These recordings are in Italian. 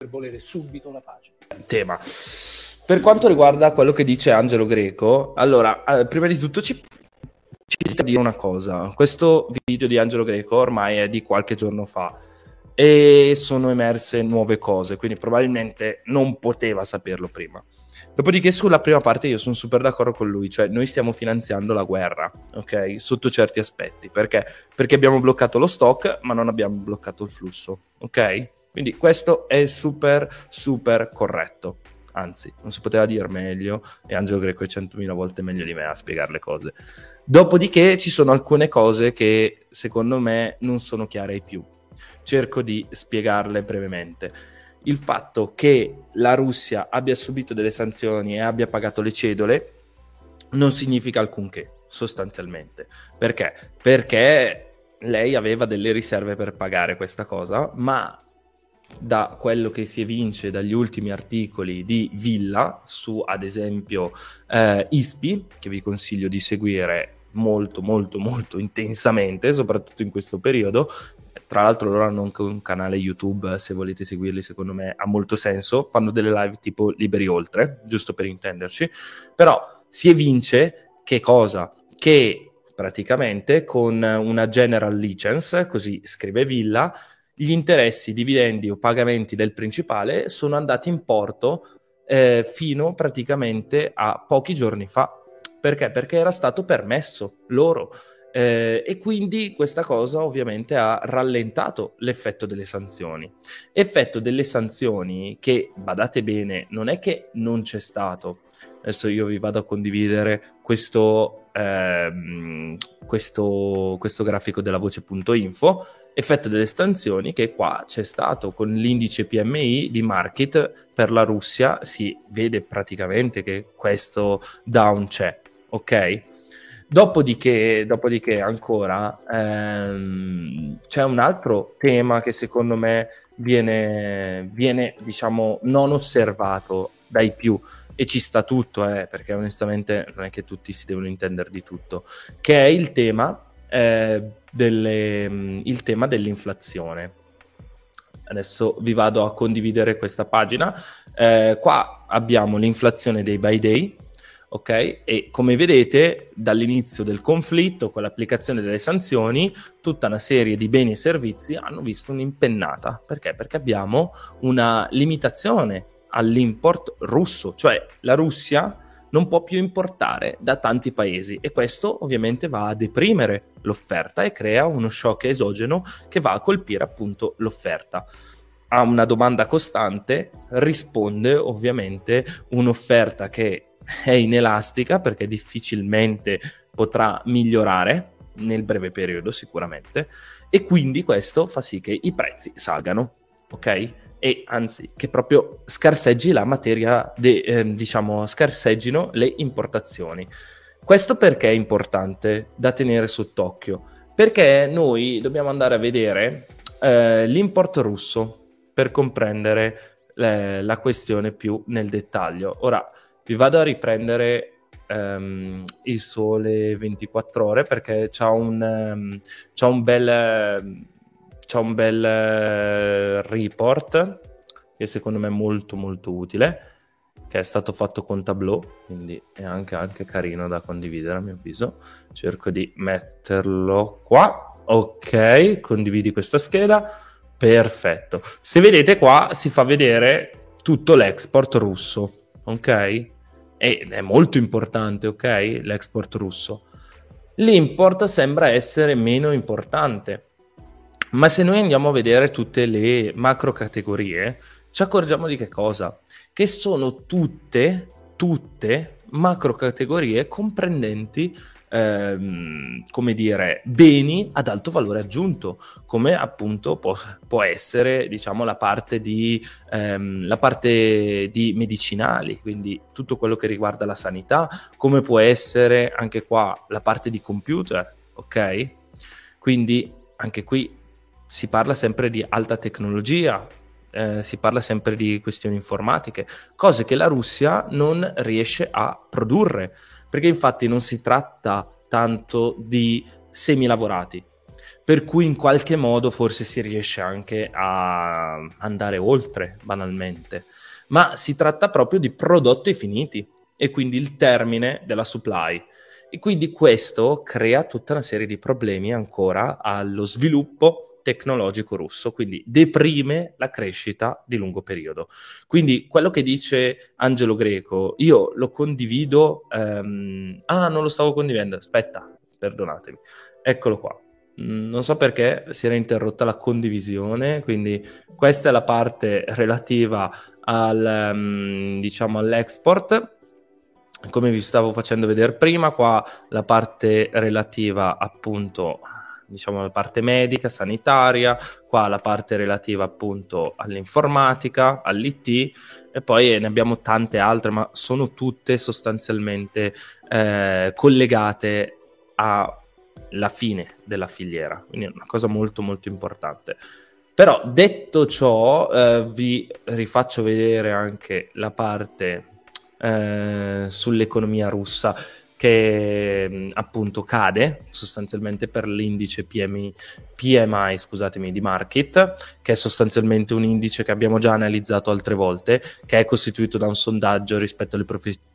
per volere subito la pace. Tema. Per quanto riguarda quello che dice Angelo Greco, allora, prima di tutto ci da dire una cosa. Questo video di Angelo Greco ormai è di qualche giorno fa e sono emerse nuove cose, quindi probabilmente non poteva saperlo prima. Dopodiché sulla prima parte io sono super d'accordo con lui, cioè noi stiamo finanziando la guerra, ok? Sotto certi aspetti, perché abbiamo bloccato lo stock ma non abbiamo bloccato il flusso, ok? Quindi questo è super super corretto, anzi non si poteva dire meglio, e Angelo Greco è 100.000 volte meglio di me a spiegare le cose. Dopodiché ci sono alcune cose che secondo me non sono chiare ai più, cerco di spiegarle brevemente. Il fatto che la Russia abbia subito delle sanzioni e abbia pagato le cedole non significa alcunché, sostanzialmente. Perché? Perché lei aveva delle riserve per pagare questa cosa, ma da quello che si evince dagli ultimi articoli di Villa su, ad esempio, ISPI, che vi consiglio di seguire molto molto molto intensamente, soprattutto in questo periodo. Tra l'altro loro hanno anche un canale YouTube, se volete seguirli, secondo me ha molto senso, fanno delle live tipo Liberi Oltre, giusto per intenderci, però si evince che cosa? Che praticamente con una general license, così scrive Villa, gli interessi, dividendi o pagamenti del principale sono andati in porto fino praticamente a pochi giorni fa. Perché? Perché era stato permesso loro. E quindi questa cosa ovviamente ha rallentato l'effetto delle sanzioni. Effetto delle sanzioni che, badate bene, non è che non c'è stato. Adesso io vi vado a condividere questo grafico della Voce.info. Effetto delle sanzioni che qua c'è stato con l'indice PMI di market per la Russia, si vede praticamente che questo down c'è, ok? Dopodiché ancora c'è un altro tema che secondo me viene diciamo non osservato dai più, e ci sta tutto, perché onestamente non è che tutti si devono intendere di tutto, che è il tema dell'inflazione. Adesso vi vado a condividere questa pagina, qua abbiamo l'inflazione day by day, ok? E come vedete dall'inizio del conflitto con l'applicazione delle sanzioni tutta una serie di beni e servizi hanno visto un'impennata. Perché? Perché abbiamo una limitazione all'import russo, cioè la Russia non può più importare da tanti paesi e questo ovviamente va a deprimere l'offerta e crea uno shock esogeno che va a colpire appunto l'offerta. A una domanda costante risponde ovviamente un'offerta che è inelastica, perché difficilmente potrà migliorare nel breve periodo sicuramente, e quindi questo fa sì che i prezzi salgano, ok? E anzi che proprio scarseggi la materia, diciamo scarseggino le importazioni. Questo perché è importante da tenere sott'occhio? Perché noi dobbiamo andare a vedere l'import russo per comprendere la questione più nel dettaglio. Ora vi vado a riprendere il Sole 24 Ore perché c'ha un bel report che secondo me è molto molto utile, che è stato fatto con Tableau, quindi è anche carino da condividere a mio avviso. Cerco di metterlo qua, ok, condividi questa scheda, perfetto. Se vedete qua si fa vedere tutto l'export russo, ok? Ed è molto importante, ok? L'export russo. L'import sembra essere meno importante. Ma se noi andiamo a vedere tutte le macro categorie, ci accorgiamo di che cosa? Che sono tutte macro categorie comprendenti, come dire, beni ad alto valore aggiunto, come appunto può essere, diciamo, la parte di medicinali, quindi tutto quello che riguarda la sanità, come può essere anche qua la parte di computer, ok? Quindi anche qui si parla sempre di alta tecnologia, si parla sempre di questioni informatiche, cose che la Russia non riesce a produrre, perché infatti non si tratta tanto di semilavorati, per cui in qualche modo forse si riesce anche a andare oltre banalmente, ma si tratta proprio di prodotti finiti e quindi il termine della supply, e quindi questo crea tutta una serie di problemi ancora allo sviluppo tecnologico russo, quindi deprime la crescita di lungo periodo. Quindi quello che dice Angelo Greco io lo condivido, non lo stavo condividendo, aspetta, perdonatemi, eccolo qua, non so perché si era interrotta la condivisione, quindi questa è la parte relativa al, diciamo, all'export, come vi stavo facendo vedere prima. Qua la parte relativa appunto, diciamo, la parte medica, sanitaria, qua la parte relativa appunto all'informatica, all'IT, e poi ne abbiamo tante altre, ma sono tutte sostanzialmente collegate alla fine della filiera, quindi è una cosa molto molto importante. Però detto ciò, vi rifaccio vedere anche la parte sull'economia russa, che appunto cade sostanzialmente per l'indice PMI, scusatemi, di Market, che è sostanzialmente un indice che abbiamo già analizzato altre volte, che è costituito da un sondaggio rispetto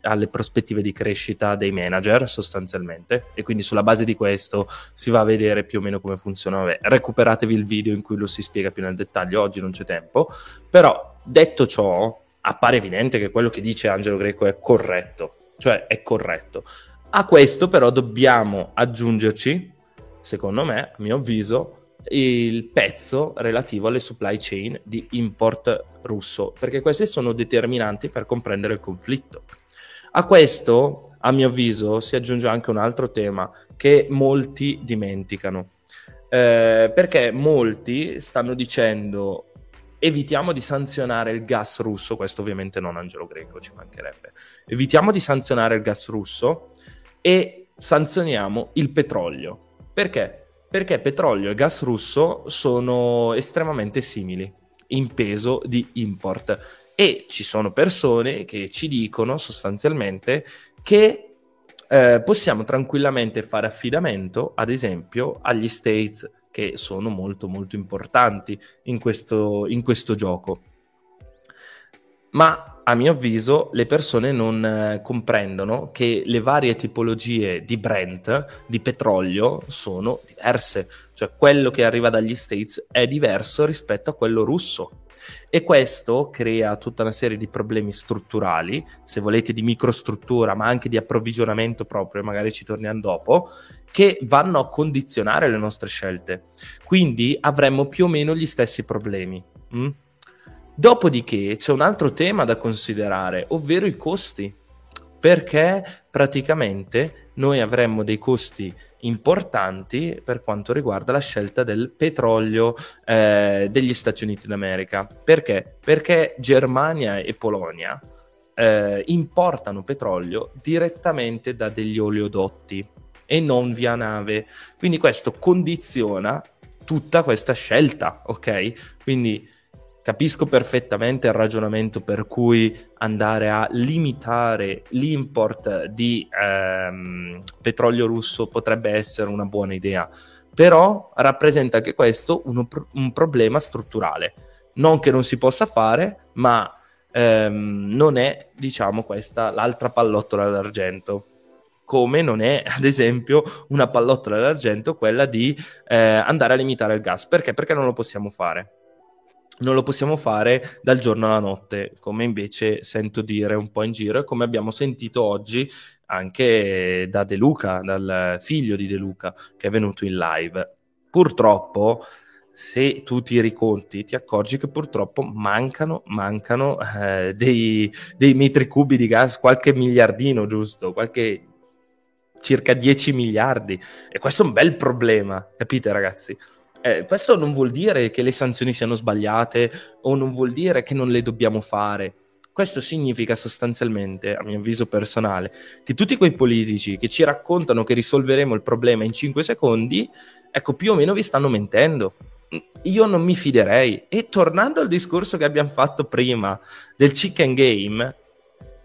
alle prospettive di crescita dei manager sostanzialmente, e quindi sulla base di questo si va a vedere più o meno come funziona. Vabbè, recuperatevi il video in cui lo si spiega più nel dettaglio, oggi non c'è tempo. Però detto ciò, appare evidente che quello che dice Angelo Greco è corretto, cioè è corretto. A questo però dobbiamo aggiungerci, secondo me, a mio avviso, il pezzo relativo alle supply chain di import russo, perché queste sono determinanti per comprendere il conflitto. A questo, a mio avviso, si aggiunge anche un altro tema che molti dimenticano, perché molti stanno dicendo evitiamo di sanzionare il gas russo, questo ovviamente non Angelo Greco, ci mancherebbe, evitiamo di sanzionare il gas russo e sanzioniamo il petrolio. Perché? Perché petrolio e gas russo sono estremamente simili in peso di import, e ci sono persone che ci dicono sostanzialmente che possiamo tranquillamente fare affidamento, ad esempio, agli States, che sono molto molto importanti in questo gioco. Ma a mio avviso le persone non comprendono che le varie tipologie di Brent, di petrolio, sono diverse, cioè quello che arriva dagli States è diverso rispetto a quello russo, e questo crea tutta una serie di problemi strutturali, se volete di microstruttura, ma anche di approvvigionamento proprio, magari ci torniamo dopo, che vanno a condizionare le nostre scelte. Quindi avremmo più o meno gli stessi problemi. Dopodiché c'è un altro tema da considerare, ovvero i costi, perché praticamente noi avremmo dei costi importanti per quanto riguarda la scelta del petrolio degli Stati Uniti d'America. Perché? Perché Germania e Polonia importano petrolio direttamente da degli oleodotti e non via nave, quindi questo condiziona tutta questa scelta, ok? Quindi capisco perfettamente il ragionamento per cui andare a limitare l'import di petrolio russo potrebbe essere una buona idea, però rappresenta anche questo un problema strutturale. Non che non si possa fare, ma non è, diciamo, questa l'altra pallottola d'argento. Come non è, ad esempio, una pallottola d'argento quella di andare a limitare il gas. Perché? Perché non lo possiamo fare. Non lo possiamo fare dal giorno alla notte, come invece sento dire un po' in giro, e come abbiamo sentito oggi anche da De Luca, dal figlio di De Luca, che è venuto in live. Purtroppo, se tu tiri i conti, ti accorgi che purtroppo mancano dei metri cubi di gas, qualche miliardino, giusto? Qualche circa 10 miliardi. E questo è un bel problema, capite ragazzi? Questo non vuol dire che le sanzioni siano sbagliate o non vuol dire che non le dobbiamo fare. Questo significa sostanzialmente, a mio avviso personale, che tutti quei politici che ci raccontano che risolveremo il problema in 5 secondi, ecco, più o meno vi stanno mentendo. Io non mi fiderei. E tornando al discorso che abbiamo fatto prima del chicken game,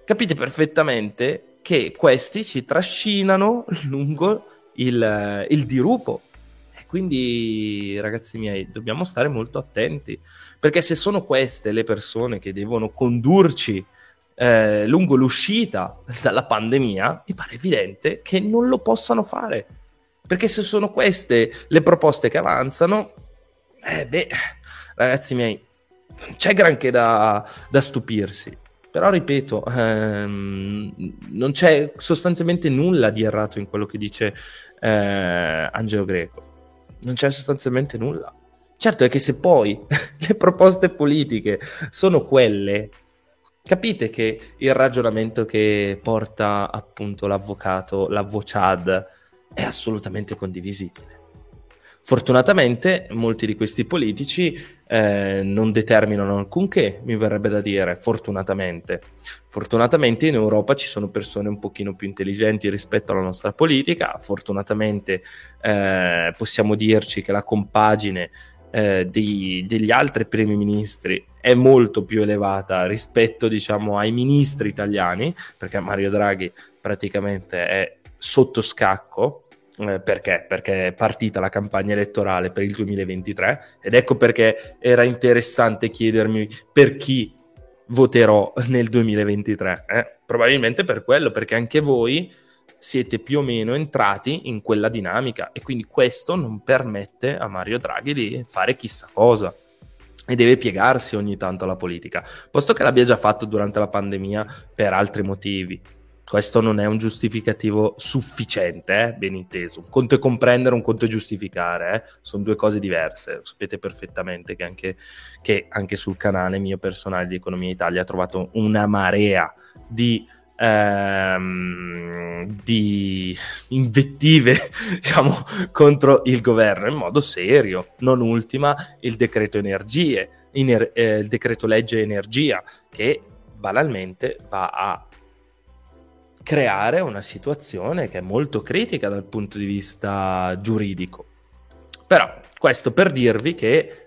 capite perfettamente che questi ci trascinano lungo il dirupo. Quindi, ragazzi miei, dobbiamo stare molto attenti, perché se sono queste le persone che devono condurci lungo l'uscita dalla pandemia, mi pare evidente che non lo possano fare, perché se sono queste le proposte che avanzano, ragazzi miei, non c'è granché da stupirsi. Però ripeto, non c'è sostanzialmente nulla di errato in quello che dice Angelo Greco, non c'è sostanzialmente nulla. Certo è che se poi le proposte politiche sono quelle, capite che il ragionamento che porta appunto l'avvocato, l'avvocad, è assolutamente condivisibile. Fortunatamente molti di questi politici non determinano alcunché, mi verrebbe da dire, fortunatamente. Fortunatamente in Europa ci sono persone un pochino più intelligenti rispetto alla nostra politica, fortunatamente possiamo dirci che la compagine degli altri primi ministri è molto più elevata rispetto, diciamo, ai ministri italiani, perché Mario Draghi praticamente è sotto scacco. Perché? Perché è partita la campagna elettorale per il 2023, ed ecco perché era interessante chiedermi per chi voterò nel 2023. Probabilmente per quello, perché anche voi siete più o meno entrati in quella dinamica, e quindi questo non permette a Mario Draghi di fare chissà cosa, e deve piegarsi ogni tanto alla politica, posto che l'abbia già fatto durante la pandemia per altri motivi. Questo non è un giustificativo sufficiente, ben inteso. Un conto è comprendere, un conto è giustificare. Sono due cose diverse. Lo sapete perfettamente che anche sul canale mio personale di Economia Italia ho trovato una marea di invettive, diciamo, contro il governo in modo serio. Non ultima il decreto energie, il decreto legge energia, che banalmente va a creare una situazione che è molto critica dal punto di vista giuridico. Però questo per dirvi che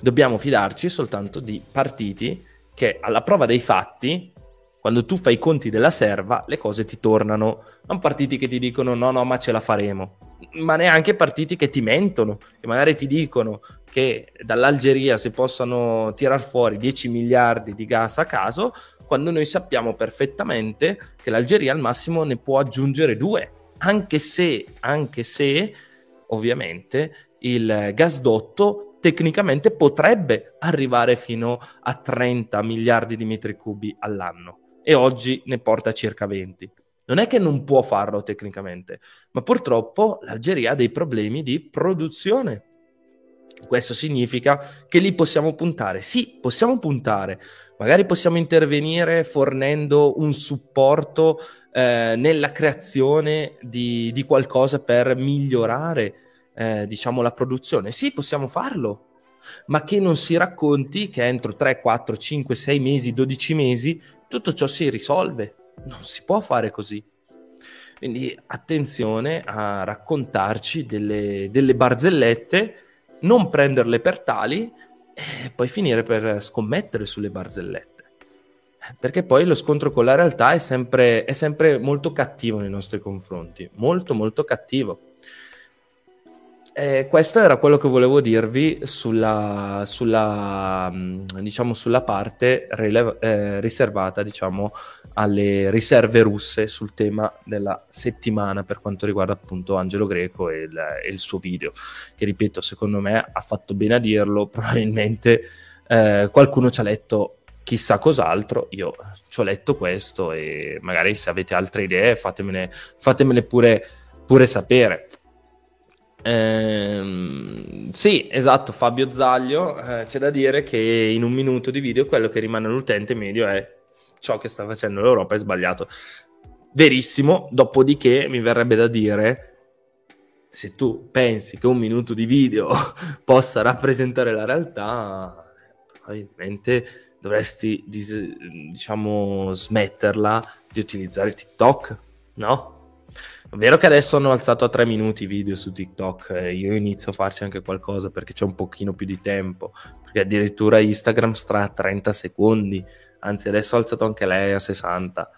dobbiamo fidarci soltanto di partiti che, alla prova dei fatti, quando tu fai i conti della serva, le cose ti tornano. Non partiti che ti dicono no ma ce la faremo, ma neanche partiti che ti mentono, che magari ti dicono che dall'Algeria si possano tirar fuori 10 miliardi di gas a caso, quando noi sappiamo perfettamente che l'Algeria al massimo ne può aggiungere 2, anche se ovviamente il gasdotto tecnicamente potrebbe arrivare fino a 30 miliardi di metri cubi all'anno, e oggi ne porta circa 20. Non è che non può farlo tecnicamente, ma purtroppo l'Algeria ha dei problemi di produzione. Questo significa che lì possiamo puntare, sì, possiamo puntare, magari possiamo intervenire fornendo un supporto nella creazione di qualcosa per migliorare diciamo la produzione, sì, possiamo farlo, ma che non si racconti che entro 3, 4, 5, 6 mesi, 12 mesi tutto ciò si risolve. Non si può fare così. Quindi attenzione a raccontarci delle barzellette, non prenderle per tali e poi finire per scommettere sulle barzellette, perché poi lo scontro con la realtà è sempre molto cattivo nei nostri confronti, molto molto cattivo. Questo era quello che volevo dirvi sulla parte riservata, diciamo, alle riserve russe sul tema della settimana, per quanto riguarda appunto Angelo Greco e il suo video, che ripeto, secondo me ha fatto bene a dirlo. Probabilmente qualcuno ci ha letto chissà cos'altro, io ci ho letto questo, e magari se avete altre idee fatemele pure sapere. Sì, esatto, Fabio Zaglio, c'è da dire che in un minuto di video quello che rimane all'utente medio è ciò che sta facendo l'Europa è sbagliato, verissimo. Dopodiché mi verrebbe da dire, se tu pensi che un minuto di video possa rappresentare la realtà, probabilmente dovresti diciamo smetterla di utilizzare TikTok, no? È vero che adesso hanno alzato a 3 minuti i video su TikTok, io inizio a farci anche qualcosa perché c'è un pochino più di tempo, perché addirittura Instagram sta a 30 secondi, anzi adesso ha alzato anche lei a 60,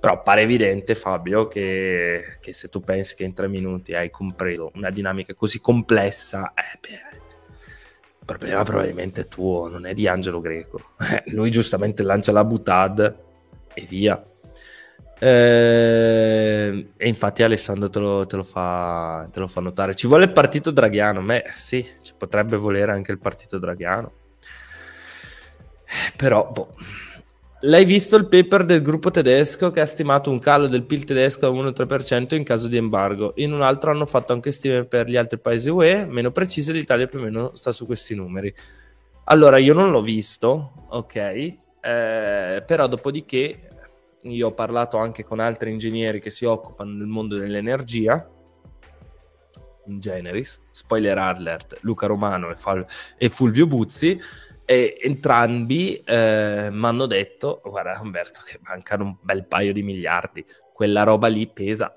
Però pare evidente, Fabio, che se tu pensi che in 3 minuti hai compreso una dinamica così complessa, il problema probabilmente è tuo, non è di Angelo Greco. Lui giustamente lancia la butad e via. E infatti Alessandro te lo fa notare. Ci vuole il partito draghiano? Beh, sì, ci potrebbe volere anche il partito draghiano. Però, boh. L'hai visto il paper del gruppo tedesco che ha stimato un calo del PIL tedesco al 1,3% in caso di embargo? In un altro hanno fatto anche stime per gli altri paesi UE, meno precise, l'Italia più o meno sta su questi numeri. Allora, io non l'ho visto, ok, però dopodiché io ho parlato anche con altri ingegneri che si occupano del mondo dell'energia, in generis, spoiler alert, Luca Romano e Fulvio Buzzi, e entrambi mi hanno detto: guarda Umberto, che mancano un bel paio di miliardi, quella roba lì pesa.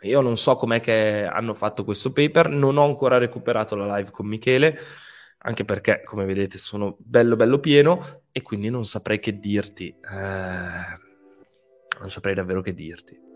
Io non so com'è che hanno fatto questo paper, non ho ancora recuperato la live con Michele, anche perché come vedete sono bello pieno e quindi non saprei davvero che dirti.